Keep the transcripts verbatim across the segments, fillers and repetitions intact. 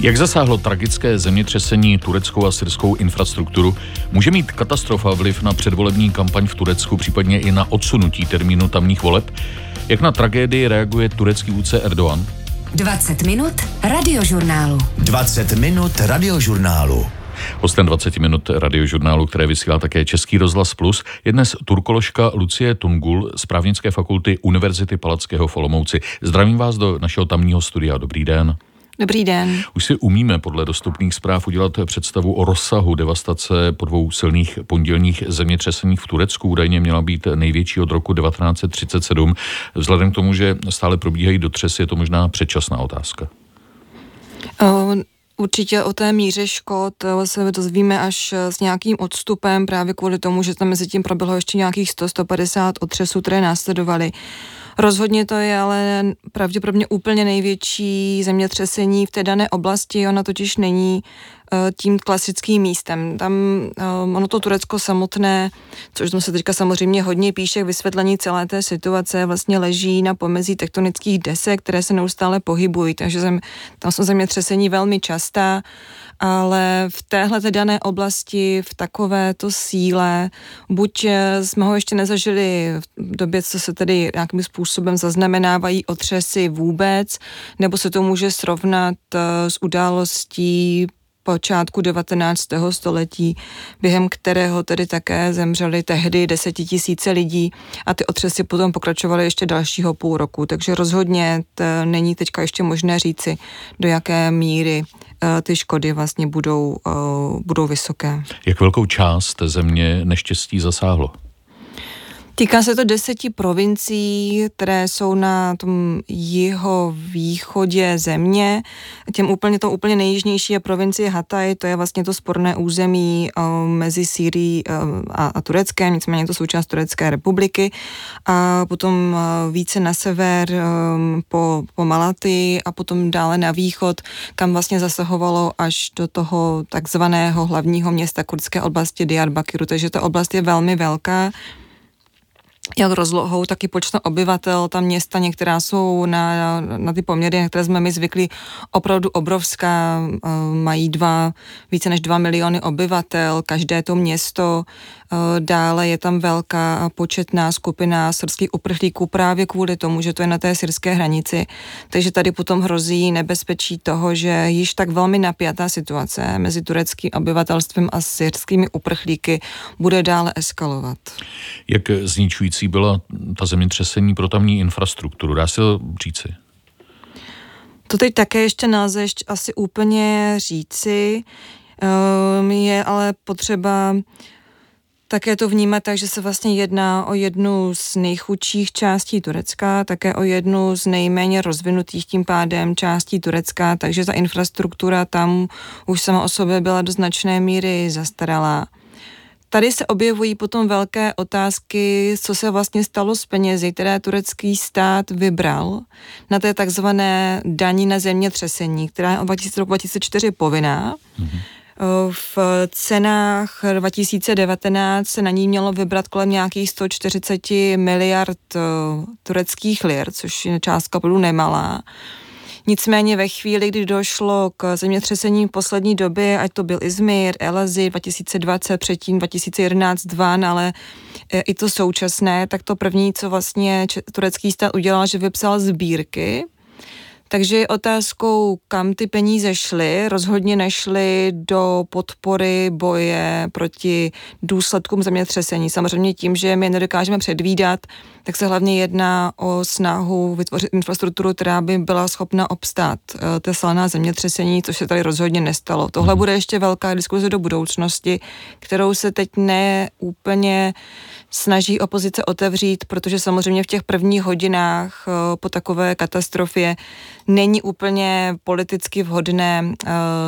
Jak zasáhlo tragické zemětřesení tureckou a syrskou infrastrukturu? Může mít katastrofa vliv na předvolební kampaň v Turecku, případně i na odsunutí termínu tamních voleb? Jak na tragédii reaguje turecký vůdce Erdoğan? dvacet minut radiožurnálu. dvacet minut radiožurnálu. Hostem dvaceti minut radiožurnálu, které vysílá také Český rozhlas Plus, je dnes turkoložka Lucie Tungul z právnické fakulty Univerzity Palackého v Olomouci. Zdravím vás do našeho tamního studia. Dobrý den. Dobrý den. Už si umíme podle dostupných zpráv udělat představu o rozsahu devastace po dvou silných pondělních zemětřeseních v Turecku. Údajně měla být největší od roku devatenáct třicet sedm. Vzhledem k tomu, že stále probíhají dotřesy, je to možná předčasná otázka. Uh... Určitě o té míře škod se dozvíme až s nějakým odstupem, právě kvůli tomu, že tam mezi tím proběhlo ještě nějakých sto až sto padesát otřesů, které následovaly. Rozhodně to je ale pravděpodobně úplně největší zemětřesení v té dané oblasti, ona totiž není tím klasickým místem. Tam ono to Turecko samotné, což tam se teďka samozřejmě hodně píše, vysvětlení celé té situace vlastně leží na pomezí tektonických desek, které se neustále pohybují, takže zem, tam jsou zemětřesení velmi častá, ale v téhleté dané oblasti, v takovéto síle, buď jsme ho ještě nezažili v době, co se tedy nějakým způsobem zaznamenávají otřesy vůbec, nebo se to může srovnat s událostí počátku devatenáctého století, během kterého tedy také zemřeli tehdy desetitisíce lidí a ty otřesy potom pokračovaly ještě dalšího půl roku. Takže rozhodně t- není teďka ještě možné říci, do jaké míry e, ty škody vlastně budou, e, budou vysoké. Jak velkou část země neštěstí zasáhlo? Týká se to deseti provincií, které jsou na tom jihovýchodě země. Těm úplně, to úplně nejjižnější je provincie Hatay, to je vlastně to sporné území uh, mezi Sýrií uh, a, a Tureckem, nicméně to součást Turecké republiky. A potom uh, více na sever um, po, po Malatyi a potom dále na východ, kam vlastně zasahovalo až do toho takzvaného hlavního města kurdské oblasti Diyarbakiru, takže ta oblast je velmi velká. Jak rozlohou, tak i počtem obyvatel, ta města některá jsou na, na ty poměry, na které jsme my zvykli, opravdu obrovská, mají dva, více než dva miliony obyvatel, každé to město, dále je tam velká početná skupina syrských uprchlíků právě kvůli tomu, že to je na té syrské hranici, takže tady potom hrozí nebezpečí toho, že již tak velmi napjatá situace mezi tureckým obyvatelstvem a syrskými uprchlíky bude dále eskalovat. Jak zničující byla ta zemětřesení pro tamní infrastrukturu, dá se to říci? To teď také ještě nelze ještě asi úplně říci, um, je ale potřeba také to vnímat tak, že se vlastně jedná o jednu z nejchudších částí Turecka, také o jednu z nejméně rozvinutých tím pádem částí Turecka, takže ta infrastruktura tam už sama o sobě byla do značné míry zastaralá. Tady se objevují potom velké otázky, co se vlastně stalo s penězi, které turecký stát vybral na té takzvané daní na zemětřesení, která je od dva tisíce čtyři povinná. Mm-hmm. V cenách dva tisíce devatenáct se na ní mělo vybrat kolem nějakých sto čtyřicet miliard tureckých lir, což je částka opravdu nemalá. Nicméně ve chvíli, kdy došlo k zemětřesení poslední doby, ať to byl Izmir, Elazığ dva tisíce dvacet, předtím dva tisíce jedenáct, Van, ale i to současné, tak to první, co vlastně turecký stát udělal, že vypsal sbírky. Takže je otázkou, kam ty peníze šly, rozhodně nešly do podpory boje proti důsledkům zemětřesení. Samozřejmě tím, že my nedokážeme předvídat, tak se hlavně jedná o snahu vytvořit infrastrukturu, která by byla schopna obstát té slaná zemětřesení, což se tady rozhodně nestalo. Tohle bude ještě velká diskuze do budoucnosti, kterou se teď neúplně snaží opozice otevřít, protože samozřejmě v těch prvních hodinách po takové katastrofě není úplně politicky vhodné uh,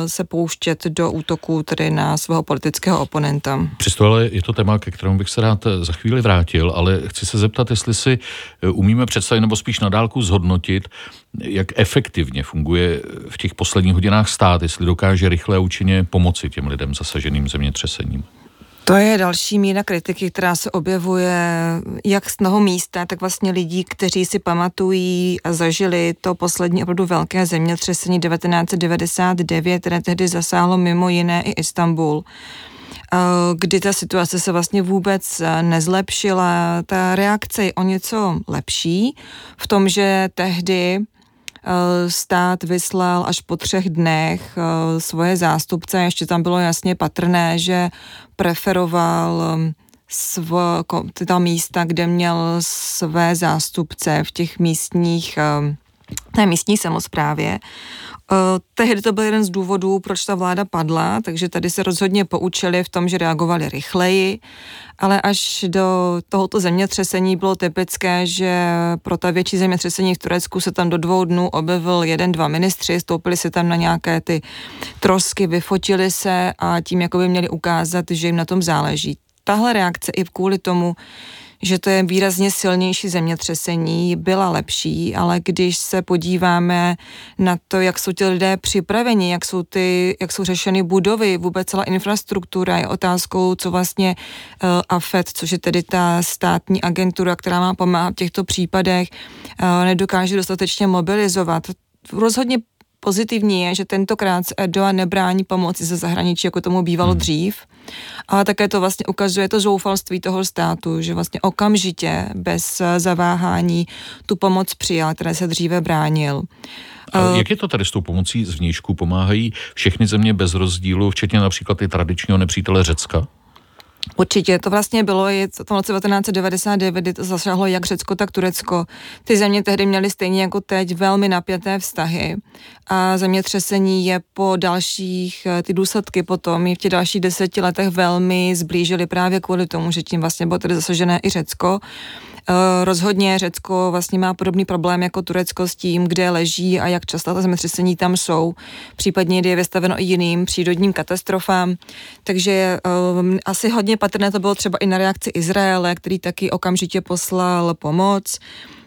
se pouštět do útoku tedy na svého politického oponenta. Přesto ale je to téma, ke kterému bych se rád za chvíli vrátil, ale chci se zeptat, jestli si umíme představit nebo spíš na dálku zhodnotit, jak efektivně funguje v těch posledních hodinách stát, jestli dokáže rychle a účinně pomoci těm lidem zasaženým zemětřesením. To je další míra kritiky, která se objevuje jak z mnoho místa, tak vlastně lidí, kteří si pamatují a zažili to poslední opravdu velké zemětřesení devatenáct set devadesát devět, které tehdy zasáhlo mimo jiné i Istanbul, kdy ta situace se vlastně vůbec nezlepšila. Ta reakce je o něco lepší v tom, že tehdy stát vyslal až po třech dnech svoje zástupce, ještě tam bylo jasně patrné, že preferoval sv- ta místa, kde měl své zástupce v těch místních, té místní samosprávě. Tehdy to byl jeden z důvodů, proč ta vláda padla, takže tady se rozhodně poučili v tom, že reagovali rychleji, ale až do tohoto zemětřesení bylo typické, že pro ta větší zemětřesení v Turecku se tam do dvou dnů objevil jeden, dva ministři, stoupili se tam na nějaké ty trosky, vyfotili se a tím jakoby měli ukázat, že jim na tom záleží. Tahle reakce i kvůli tomu, že to je výrazně silnější zemětřesení, byla lepší, ale když se podíváme na to, jak jsou ti lidé připraveni, jak jsou, ty, jak jsou řešeny budovy, vůbec celá infrastruktura, je otázkou, co vlastně uh, AFET, což je tedy ta státní agentura, která má pomáhat v těchto případech, uh, nedokáže dostatečně mobilizovat. Rozhodně pozitivní je, že tentokrát se Erdoğan nebrání pomoci ze zahraničí, jako tomu bývalo dřív, ale také to vlastně ukazuje to zoufalství toho státu, že vlastně okamžitě, bez zaváhání, tu pomoc přijal, které se dříve bránil. A jak je to tady s tou pomocí zvnějšku? Pomáhají všechny země bez rozdílu, včetně například i tradičního nepřítele Řecka? Určitě, to vlastně bylo, je to v roce devatenáct set devadesát devět, kdy to zasáhlo jak Řecko, tak Turecko. Ty země tehdy měly stejně jako teď velmi napjaté vztahy a zemětřesení je po dalších, ty důsledky potom je v těch dalších deseti letech velmi zblížily právě kvůli tomu, že tím vlastně bylo tedy zasažené i Řecko. Rozhodně Řecko vlastně má podobný problém jako Turecko s tím, kde leží a jak často ta zemětřesení tam jsou, případně kdy je vystaveno i jiným přírodním katastrofám. Takže um, asi hodně patrné to bylo třeba i na reakci Izraele, který taky okamžitě poslal pomoc.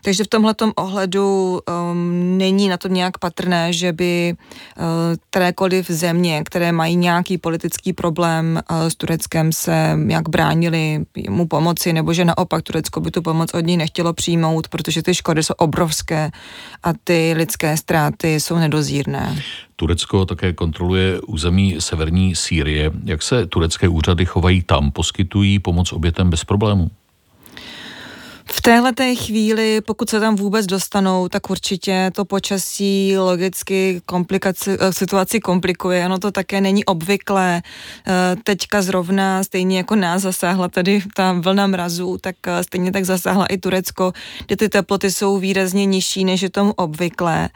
Takže v tomhletom ohledu um, není na to nějak patrné, že by uh, kterékoliv země, které mají nějaký politický problém uh, s Tureckem, se nějak bránili mu pomoci, nebo že naopak Turecko by tu pomoc od ní nechtělo přijmout, protože ty škody jsou obrovské a ty lidské ztráty jsou nedozírné. Turecko také kontroluje území severní Sýrie. Jak se turecké úřady chovají tam? Poskytují pomoc obětem bez problémů? V téhleté chvíli, pokud se tam vůbec dostanou, tak určitě to počasí logicky komplikaci, situaci komplikuje. Ono to také není obvyklé. Teďka zrovna, stejně jako nás zasáhla tady ta vlna mrazů, tak stejně tak zasáhla i Turecko, kde ty teploty jsou výrazně nižší, než je tomu obvyklé.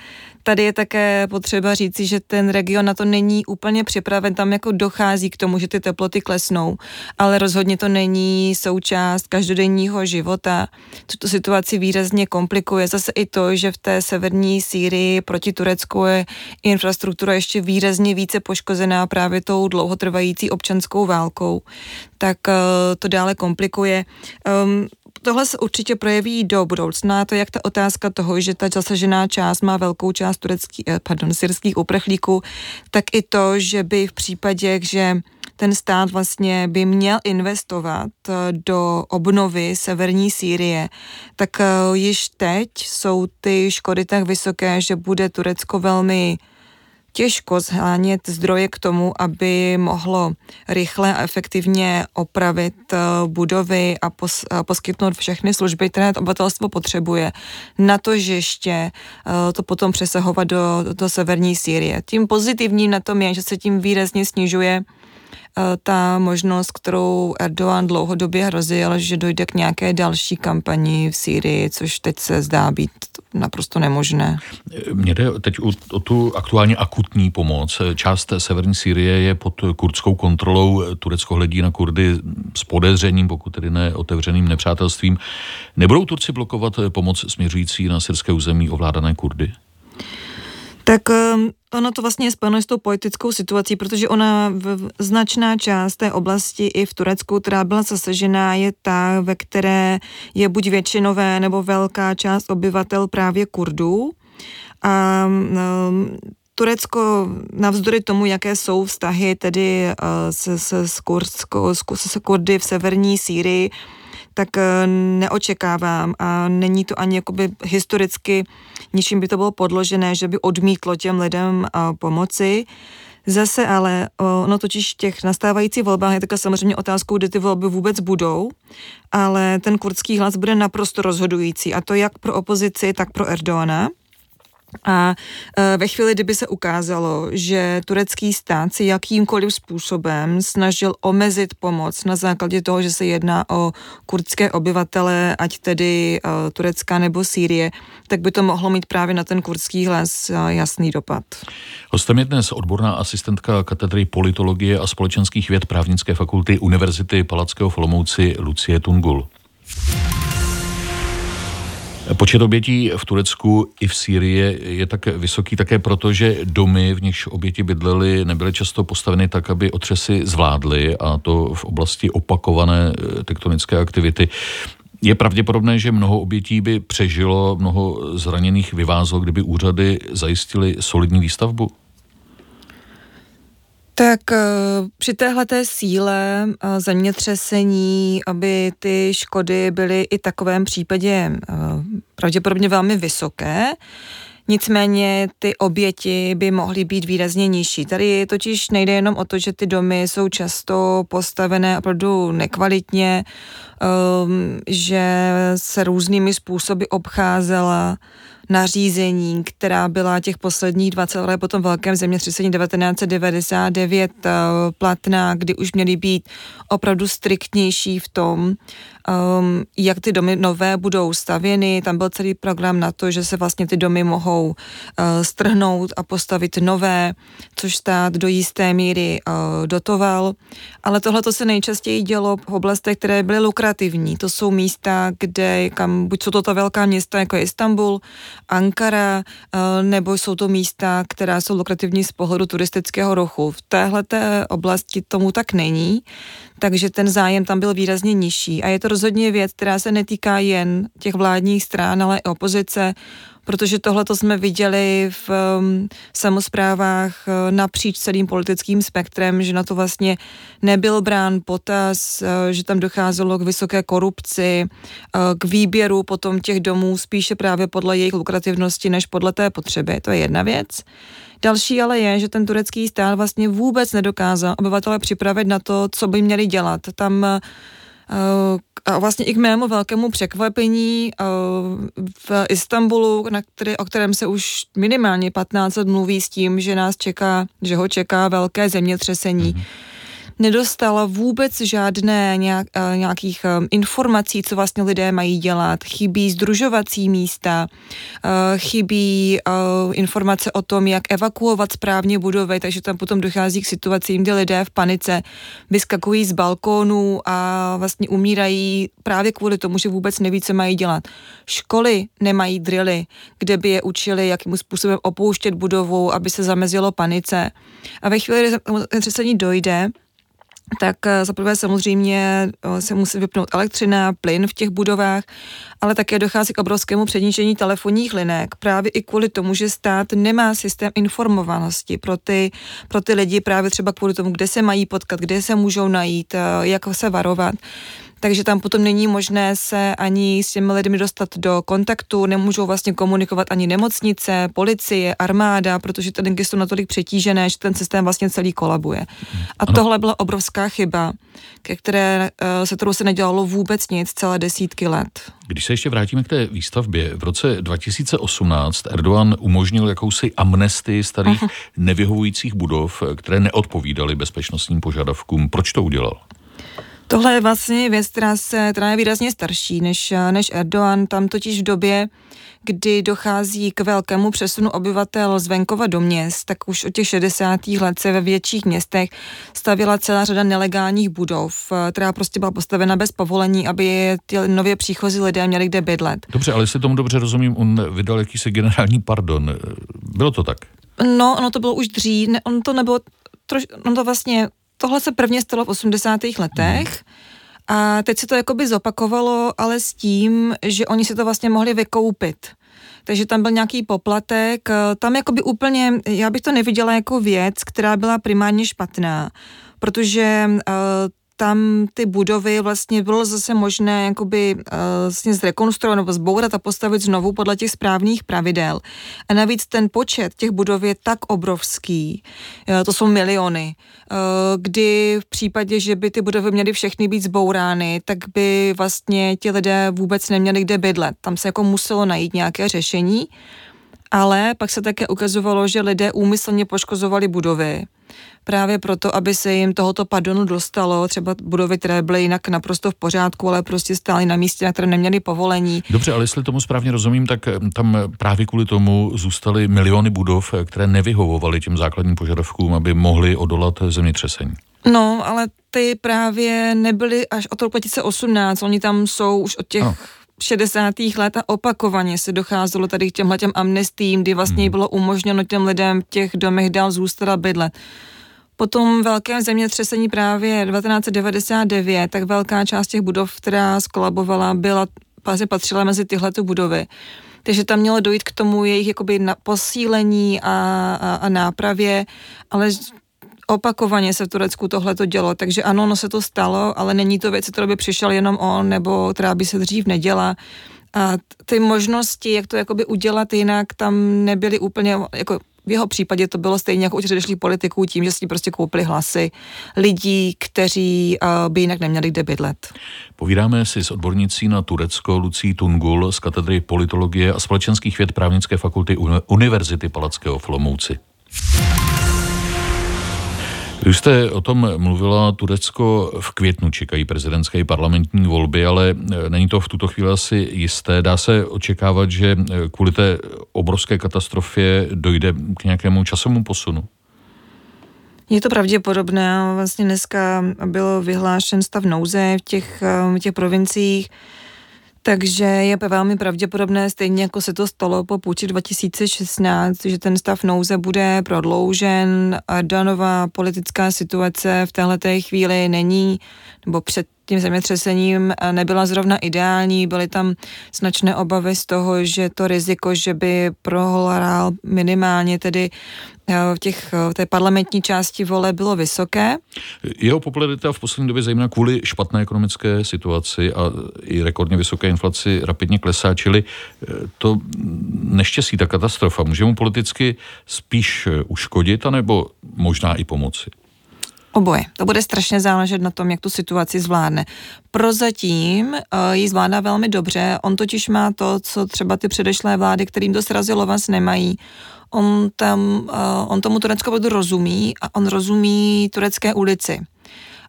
Tady je také potřeba říci, že ten region na to není úplně připraven, tam jako dochází k tomu, že ty teploty klesnou, ale rozhodně to není součást každodenního života. Tuto situaci výrazně komplikuje zase i to, že v té severní Sýrii proti Turecku je infrastruktura ještě výrazně více poškozená právě tou dlouhotrvající občanskou válkou, tak uh, to dále komplikuje. Um, Tohle se určitě projeví do budoucna, to je jak ta otázka toho, že ta zasažená část má velkou část turecký, pardon, syrských uprchlíků, tak i to, že by v případě, že ten stát vlastně by měl investovat do obnovy severní Sýrie, tak již teď jsou ty škody tak vysoké, že bude Turecko velmi těžko zhánět zdroje k tomu, aby mohlo rychle a efektivně opravit budovy a pos- a poskytnout všechny služby, které obyvatelstvo potřebuje, na to, že ještě to potom přesahovat do, do severní Sýrie. Tím pozitivním na tom je, že se tím výrazně snižuje ta možnost, kterou Erdoğan dlouhodobě hrozil, že dojde k nějaké další kampani v Sýrii, což teď se zdá být naprosto nemožné. Mně jde teď o, o tu aktuálně akutní pomoc. Část severní Sýrie je pod kurdskou kontrolou. Turecko hledí na Kurdy s podezřením, pokud tedy ne otevřeným nepřátelstvím. Nebudou Turci blokovat pomoc směřující na syrské území ovládané Kurdy? Tak ono to vlastně je spojeno s tou politickou situací, protože ona v značná část té oblasti i v Turecku, která byla zasažená, je ta, ve které je buď většinové nebo velká část obyvatel právě Kurdů. A Turecko, navzdory tomu, jaké jsou vztahy tedy se, se, s Kurdskou, se Kurdy v severní Sýrii, tak neočekávám a není to ani jakoby historicky ničím by to bylo podložené, že by odmítlo těm lidem pomoci. Zase ale, no totiž těch nastávajících volbách je také samozřejmě otázkou, kdy ty volby vůbec budou, ale ten kurdský hlas bude naprosto rozhodující a to jak pro opozici, tak pro Erdoğana. A ve chvíli, kdyby se ukázalo, že turecký stát se jakýmkoliv způsobem snažil omezit pomoc na základě toho, že se jedná o kurdské obyvatele, ať tedy Turecka nebo Sýrie, tak by to mohlo mít právě na ten kurdský hlas jasný dopad. Hostem je dnes odborná asistentka katedry politologie a společenských věd právnické fakulty Univerzity Palackého v Olomouci Lucie Tungul. Počet obětí v Turecku i v Sýrii je tak vysoký také proto, že domy, v nichž oběti bydlely, nebyly často postaveny tak, aby otřesy zvládly, a to v oblasti opakované tektonické aktivity. Je pravděpodobné, že mnoho obětí by přežilo, mnoho zraněných vyvázlo, kdyby úřady zajistily solidní výstavbu? Tak při téhleté síle zemětřesení, aby ty škody byly i v takovém případě pravděpodobně velmi vysoké, nicméně ty oběti by mohly být výrazně nižší. Tady totiž nejde jenom o to, že ty domy jsou často postavené opravdu nekvalitně, že se různými způsoby obcházela nařízení, která byla těch posledních dvacet let po potom velkém zemětřesení devatenáct devadesát devět platná, kdy už měly být opravdu striktnější v tom, um, jak ty domy nové budou stavěny. Tam byl celý program na to, že se vlastně ty domy mohou uh, strhnout a postavit nové, což stát do jisté míry uh, dotoval. Ale tohleto se nejčastěji dělo v oblastech, které byly lukrativní. To jsou místa, kde kam, buď jsou to ta velká města, jako je Istanbul, Ankara, nebo jsou to místa, která jsou lukrativní z pohledu turistického ruchu. V téhleté oblasti tomu tak není, takže ten zájem tam byl výrazně nižší. A je to rozhodně věc, která se netýká jen těch vládních stran, ale i opozice, protože tohleto jsme viděli v um, samosprávách napříč celým politickým spektrem, že na to vlastně nebyl brán potaz, uh, že tam docházelo k vysoké korupci, uh, k výběru potom těch domů spíše právě podle jejich lukrativnosti než podle té potřeby. To je jedna věc. Další ale je, že ten turecký stát vlastně vůbec nedokázal obyvatele připravit na to, co by měli dělat. Tam uh, a vlastně i k mému velkému překvapení v Istanbulu, na který, o kterém se už minimálně patnáct let mluví s tím, že nás čeká, že ho čeká velké zemětřesení, mm-hmm. nedostala vůbec žádné nějak, nějakých informací, co vlastně lidé mají dělat. Chybí sdružovací místa, chybí informace o tom, jak evakuovat správně budovy, takže tam potom dochází k situacím, kde lidé v panice vyskakují z balkónů a vlastně umírají právě kvůli tomu, že vůbec neví, co mají dělat. Školy nemají drily, kde by je učili, jakým způsobem opouštět budovu, aby se zamezilo panice. A ve chvíli, kdy zemětřesení dojde, tak zaprvé samozřejmě se musí vypnout elektřina, plyn v těch budovách, ale také dochází k obrovskému přetížení telefonních linek, právě i kvůli tomu, že stát nemá systém informovanosti pro ty, pro ty lidi, právě třeba kvůli tomu, kde se mají potkat, kde se můžou najít, jak se varovat. Takže tam potom není možné se ani s těmi lidmi dostat do kontaktu, nemůžou vlastně komunikovat ani nemocnice, policie, armáda, protože ty linky jsou natolik přetížené, že ten systém vlastně celý kolabuje. A ano. Tohle byla obrovská chyba, ke které, se kterou se nedělalo vůbec nic celé desítky let. Když se ještě vrátíme k té výstavbě, v roce dva tisíce osmnáct Erdoğan umožnil jakousi amnestii starých Aha. nevyhovujících budov, které neodpovídaly bezpečnostním požadavkům. Proč to udělal? Tohle je vlastně věc, která, se, která je výrazně starší než, než Erdoğan. Tam totiž v době, kdy dochází k velkému přesunu obyvatel z venkova do měst, tak už od těch šedesátých let se ve větších městech stavěla celá řada nelegálních budov, která prostě byla postavena bez povolení, aby je ty nově příchozí lidé měli kde bydlet. Dobře, ale jestli tomu dobře rozumím, on vydal jakýsi generální pardon. Bylo to tak? No, ono to bylo už dřív. Ne, on to nebylo... Troš, on to vlastně... Tohle se prvně stalo v osmdesátých letech a teď se to jakoby zopakovalo, ale s tím, že oni si to vlastně mohli vykoupit. takže tam byl nějaký poplatek. Tam jakoby úplně, já bych to neviděla jako věc, která byla primárně špatná, protože uh, tam ty budovy vlastně bylo zase možné jakoby uh, vlastně zrekonstruovat nebo zbourat a postavit znovu podle těch správných pravidel. A navíc ten počet těch budov je tak obrovský, uh, to jsou miliony, uh, kdy v případě, že by ty budovy měly všechny být zbourány, tak by vlastně ti lidé vůbec neměli kde bydlet. Tam se jako muselo najít nějaké řešení, ale pak se také ukazovalo, že lidé úmyslně poškozovali budovy. Právě proto, aby se jim tohoto pardonu dostalo, třeba budovy, které byly jinak naprosto v pořádku, ale prostě stály na místě, na které neměli povolení. Dobře, ale jestli tomu správně rozumím, tak tam právě kvůli tomu zůstaly miliony budov, které nevyhovovaly těm základním požadavkům, aby mohly odolat zemětřesení. No, ale ty právě nebyly až od roku dva tisíce osmnáct, oni tam jsou už od těch... Ano. šedesátých let a opakovaně se docházelo tady k těmhletěm amnestím, kdy vlastně bylo umožněno těm lidem v těch domech dál zůstat a bydlet. Po tom velkém zemětřesení právě devatenáct devadesát devět, tak velká část těch budov, která skolabovala, byla, patřila mezi tyhleto budovy. Takže tam mělo dojít k tomu jejich jakoby na posílení a, a, a nápravě, ale... Opakovaně se v Turecku tohle to dělo, takže ano, ono se to stalo, ale není to věc, kterou by přišel jenom on, nebo která by se dřív neděla. A ty možnosti, jak to jakoby udělat jinak, tam nebyly úplně, jako v jeho případě to bylo stejně jako u předešlých politiků tím, že si prostě koupili hlasy lidí, kteří by jinak neměli kde bydlet. Povídáme si s odbornicí na Turecko Lucie Tungul z katedry politologie a společenských věd právnické fakulty Univerzity Palackého v Olomouci. Už jste o tom mluvila, Turecko v květnu čekají prezidentské i parlamentní volby, ale není to v tuto chvíli asi jisté. Dá se očekávat, že kvůli té obrovské katastrofě dojde k nějakému časovému posunu? Je to pravděpodobné. Vlastně dneska byl vyhlášen stav nouze v těch, v těch provinciích, takže je velmi pravděpodobné, stejně jako se to stalo po půjči dva tisíce šestnáct, že ten stav nouze bude prodloužen. Erdoğanová politická situace v téhleté chvíli není, nebo před tím zemětřesením nebyla zrovna ideální. Byly tam značné obavy z toho, že to riziko, že by prohrál minimálně tedy v, těch, v té parlamentní části vole bylo vysoké. Jeho popularita v poslední době zejména kvůli špatné ekonomické situaci a i rekordně vysoké inflaci rapidně klesá, čili to neštěstí, ta katastrofa, může mu politicky spíš uškodit, anebo možná i pomoci? Oboje. To bude strašně záležet na tom, jak tu situaci zvládne. Prozatím uh, ji zvládá velmi dobře. On totiž má to, co třeba ty předešlé vlády, kterým to srazilo, vás nemají. On, tam, uh, on tomu Turecko rozumí a on rozumí turecké ulici.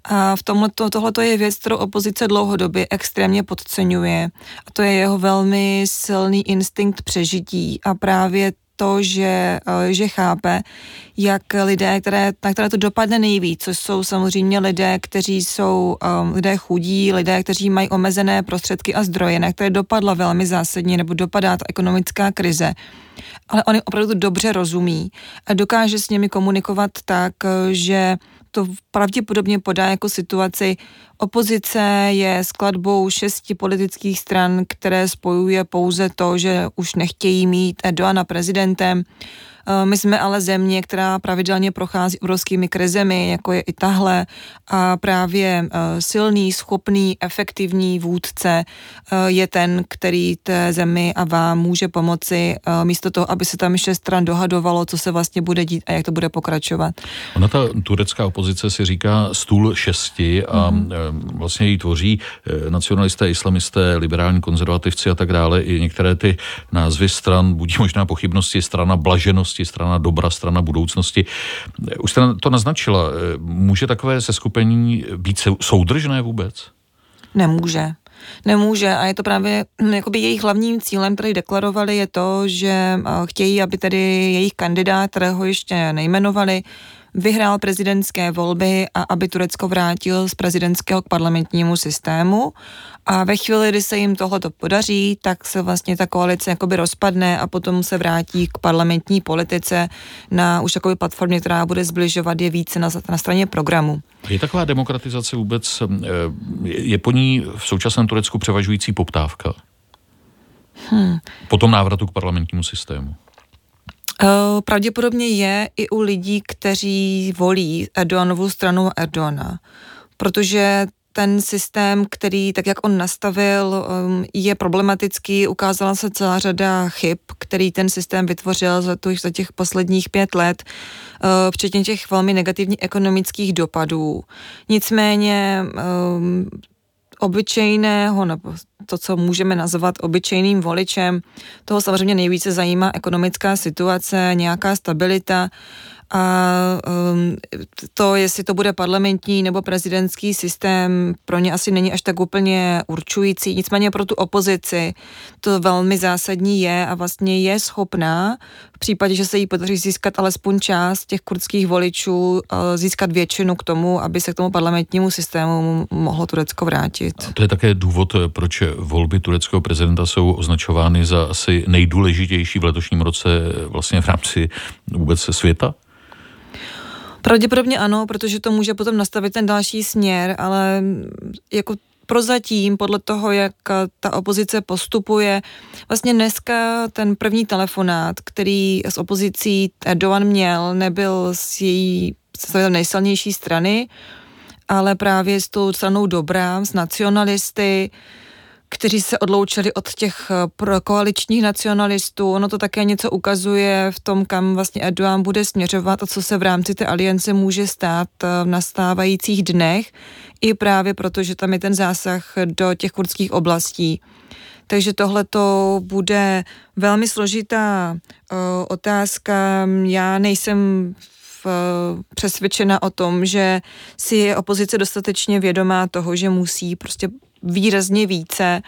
A v tomto, tohleto je věc, kterou opozice dlouhodobě extrémně podceňuje. A to je jeho velmi silný instinkt přežití a právě to, že, že chápe, jak lidé, které, na které to dopadne nejvíc, což jsou samozřejmě lidé, kteří jsou um, lidé chudí, lidé, kteří mají omezené prostředky a zdroje, na které dopadla velmi zásadně, nebo dopadá ta ekonomická krize. Ale on opravdu dobře rozumí a dokáže s nimi komunikovat tak, že to pravděpodobně podá jako situaci. Opozice je skladbou šesti politických stran, které spojuje pouze to, že už nechtějí mít Erdoğana prezidentem. My jsme ale země, která pravidelně prochází obrovskými krizemi, jako je i tahle, a právě silný, schopný, efektivní vůdce je ten, který té zemi a vám může pomoci, místo toho, aby se tam šest stran dohadovalo, co se vlastně bude dít a jak to bude pokračovat. Ona ta turecká opozice si říká stůl šesti a mm-hmm. vlastně ji tvoří nacionalisté, islamisté, liberální konzervativci a tak dále, i některé ty názvy stran budí možná pochybnosti, strana blaženosti, strana dobra, strana budoucnosti. Už jste to naznačila. Může takové seskupení být soudržné vůbec? Nemůže. Nemůže a je to právě jakoby jejich hlavním cílem, který deklarovali, je to, že chtějí, aby tedy jejich kandidát, kterého ještě nejmenovali, vyhrál prezidentské volby a aby Turecko vrátil z prezidentského k parlamentnímu systému. A ve chvíli, kdy se jim tohleto podaří, tak se vlastně ta koalice jakoby rozpadne a potom se vrátí k parlamentní politice na už jakoby platformě, která bude zbližovat je více na, na straně programu. Je taková demokratizace vůbec, je po ní v současném Turecku převažující poptávka? Hmm. Po tom návratu k parlamentnímu systému? Uh, pravděpodobně je i u lidí, kteří volí Erdoğanovu stranu Erdoğana, protože ten systém, který, tak jak on nastavil, je problematický. Ukázala se celá řada chyb, který ten systém vytvořil za, tu, za těch posledních pět let, včetně těch velmi negativních ekonomických dopadů. Nicméně um, obyčejného, nebo to, co můžeme nazvat obyčejným voličem, toho samozřejmě nejvíce zajímá ekonomická situace, nějaká stabilita, a um, to, jestli to bude parlamentní nebo prezidentský systém, pro ně asi není až tak úplně určující. Nicméně pro tu opozici to velmi zásadní je a vlastně je schopná v případě, že se jí podaří získat alespoň část těch kurdských voličů, získat většinu k tomu, aby se k tomu parlamentnímu systému mohlo Turecko vrátit. A to je také důvod, proč volby tureckého prezidenta jsou označovány za asi nejdůležitější v letošním roce vlastně v rámci vůbec světa? Pravděpodobně ano, protože to může potom nastavit ten další směr, ale jako prozatím podle toho, jak ta opozice postupuje, vlastně dneska ten první telefonát, který s opozicí Erdoğan měl, nebyl z její nejsilnější strany, ale právě s tou stranou Dobra, s nacionalisty, kteří se odloučili od těch prokoaličních nacionalistů. Ono to také něco ukazuje v tom, kam vlastně Erdoğan bude směřovat a co se v rámci té aliance může stát v nastávajících dnech, i právě proto, že tam je ten zásah do těch kurdských oblastí. Takže tohle to bude velmi složitá uh, otázka. Já nejsem přesvědčena o tom, že si je opozice dostatečně vědomá toho, že musí prostě výrazně více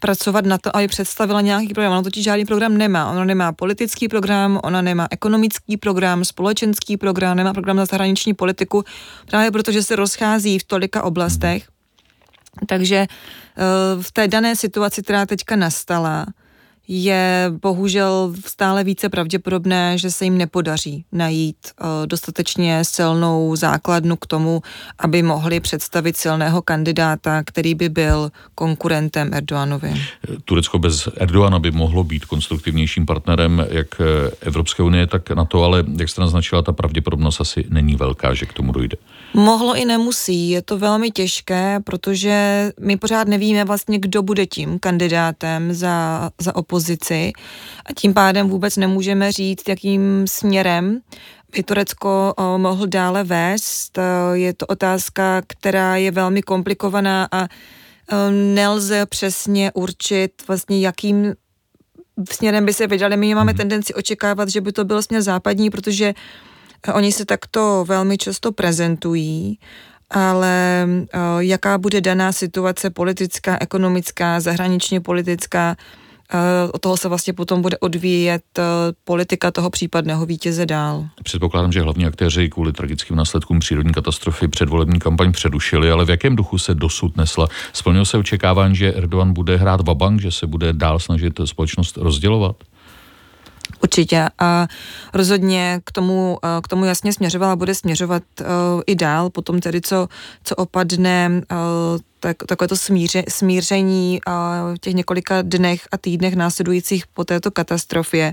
pracovat na to, aby představila nějaký program. Ona totiž žádný program nemá. Ona nemá politický program, ona nemá ekonomický program, společenský program, nemá program na zahraniční politiku, právě protože se rozchází v tolika oblastech. Takže v té dané situaci, která teďka nastala, je bohužel stále více pravděpodobné, že se jim nepodaří najít dostatečně silnou základnu k tomu, aby mohli představit silného kandidáta, který by byl konkurentem Erdoğanovi. Turecko bez Erdoğana by mohlo být konstruktivnějším partnerem jak Evropské unie, tak NATO, ale jak jste naznačila, ta pravděpodobnost asi není velká, že k tomu dojde. Mohlo i nemusí, je to velmi těžké, protože my pořád nevíme vlastně, kdo bude tím kandidátem za, za opozici. A tím pádem vůbec nemůžeme říct, jakým směrem by Turecko mohl dále vést. Je to otázka, která je velmi komplikovaná a nelze přesně určit, vlastně jakým směrem by se vydali. My máme tendenci očekávat, že by to byl směr západní, protože oni se takto velmi často prezentují, ale jaká bude daná situace politická, ekonomická, zahraničně politická, od toho se vlastně potom bude odvíjet politika toho případného vítěze dál. Předpokládám, že hlavní aktéři kvůli tragickým následkům přírodní katastrofy předvolební kampaň přerušili, ale v jakém duchu se dosud nesla? Splnilo se očekávání, že Erdoğan bude hrát vabank, že se bude dál snažit společnost rozdělovat? Určitě a rozhodně k tomu, k tomu jasně směřovala, bude směřovat i dál, potom tedy co, co opadne tak, takové to smíře, smíření v těch několika dnech a týdnech následujících po této katastrofě.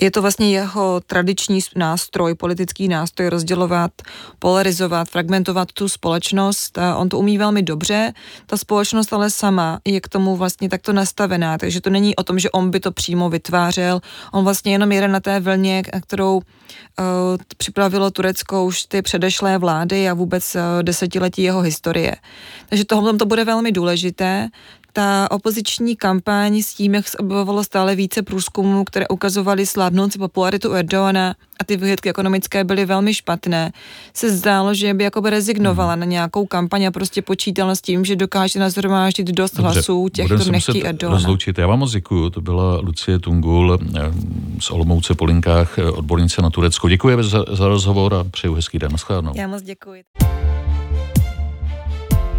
Je to vlastně jeho tradiční nástroj, politický nástroj rozdělovat, polarizovat, fragmentovat tu společnost. On to umí velmi dobře, ta společnost ale sama je k tomu vlastně takto nastavená, takže to není o tom, že on by to přímo vytvářel, on vlastně jenom jede na té vlně, kterou uh, připravilo Turecko už ty předešlé vlády a vůbec uh, desetiletí jeho historie. Takže tohle to bude velmi důležité. Ta opoziční kampaň s tím, jak se objevovalo stále více průzkumů, které ukazovaly slábnoucí popularitu Erdoğana a ty vyhlídky ekonomické byly velmi špatné, se zdálo, že by jakoby rezignovala na nějakou kampaň a prostě počítala s tím, že dokáže nazhromáždit dost Dobře, hlasů těch, kdo nechtí Erdoğana. Rozloučit. Já vám moc děkuju. To byla Lucie Tungul z Olomouce Polinkách, odbornice na Turecko. Děkuji za, za rozhovor a přeju hezký den. Naschledanou. Já moc děkuji.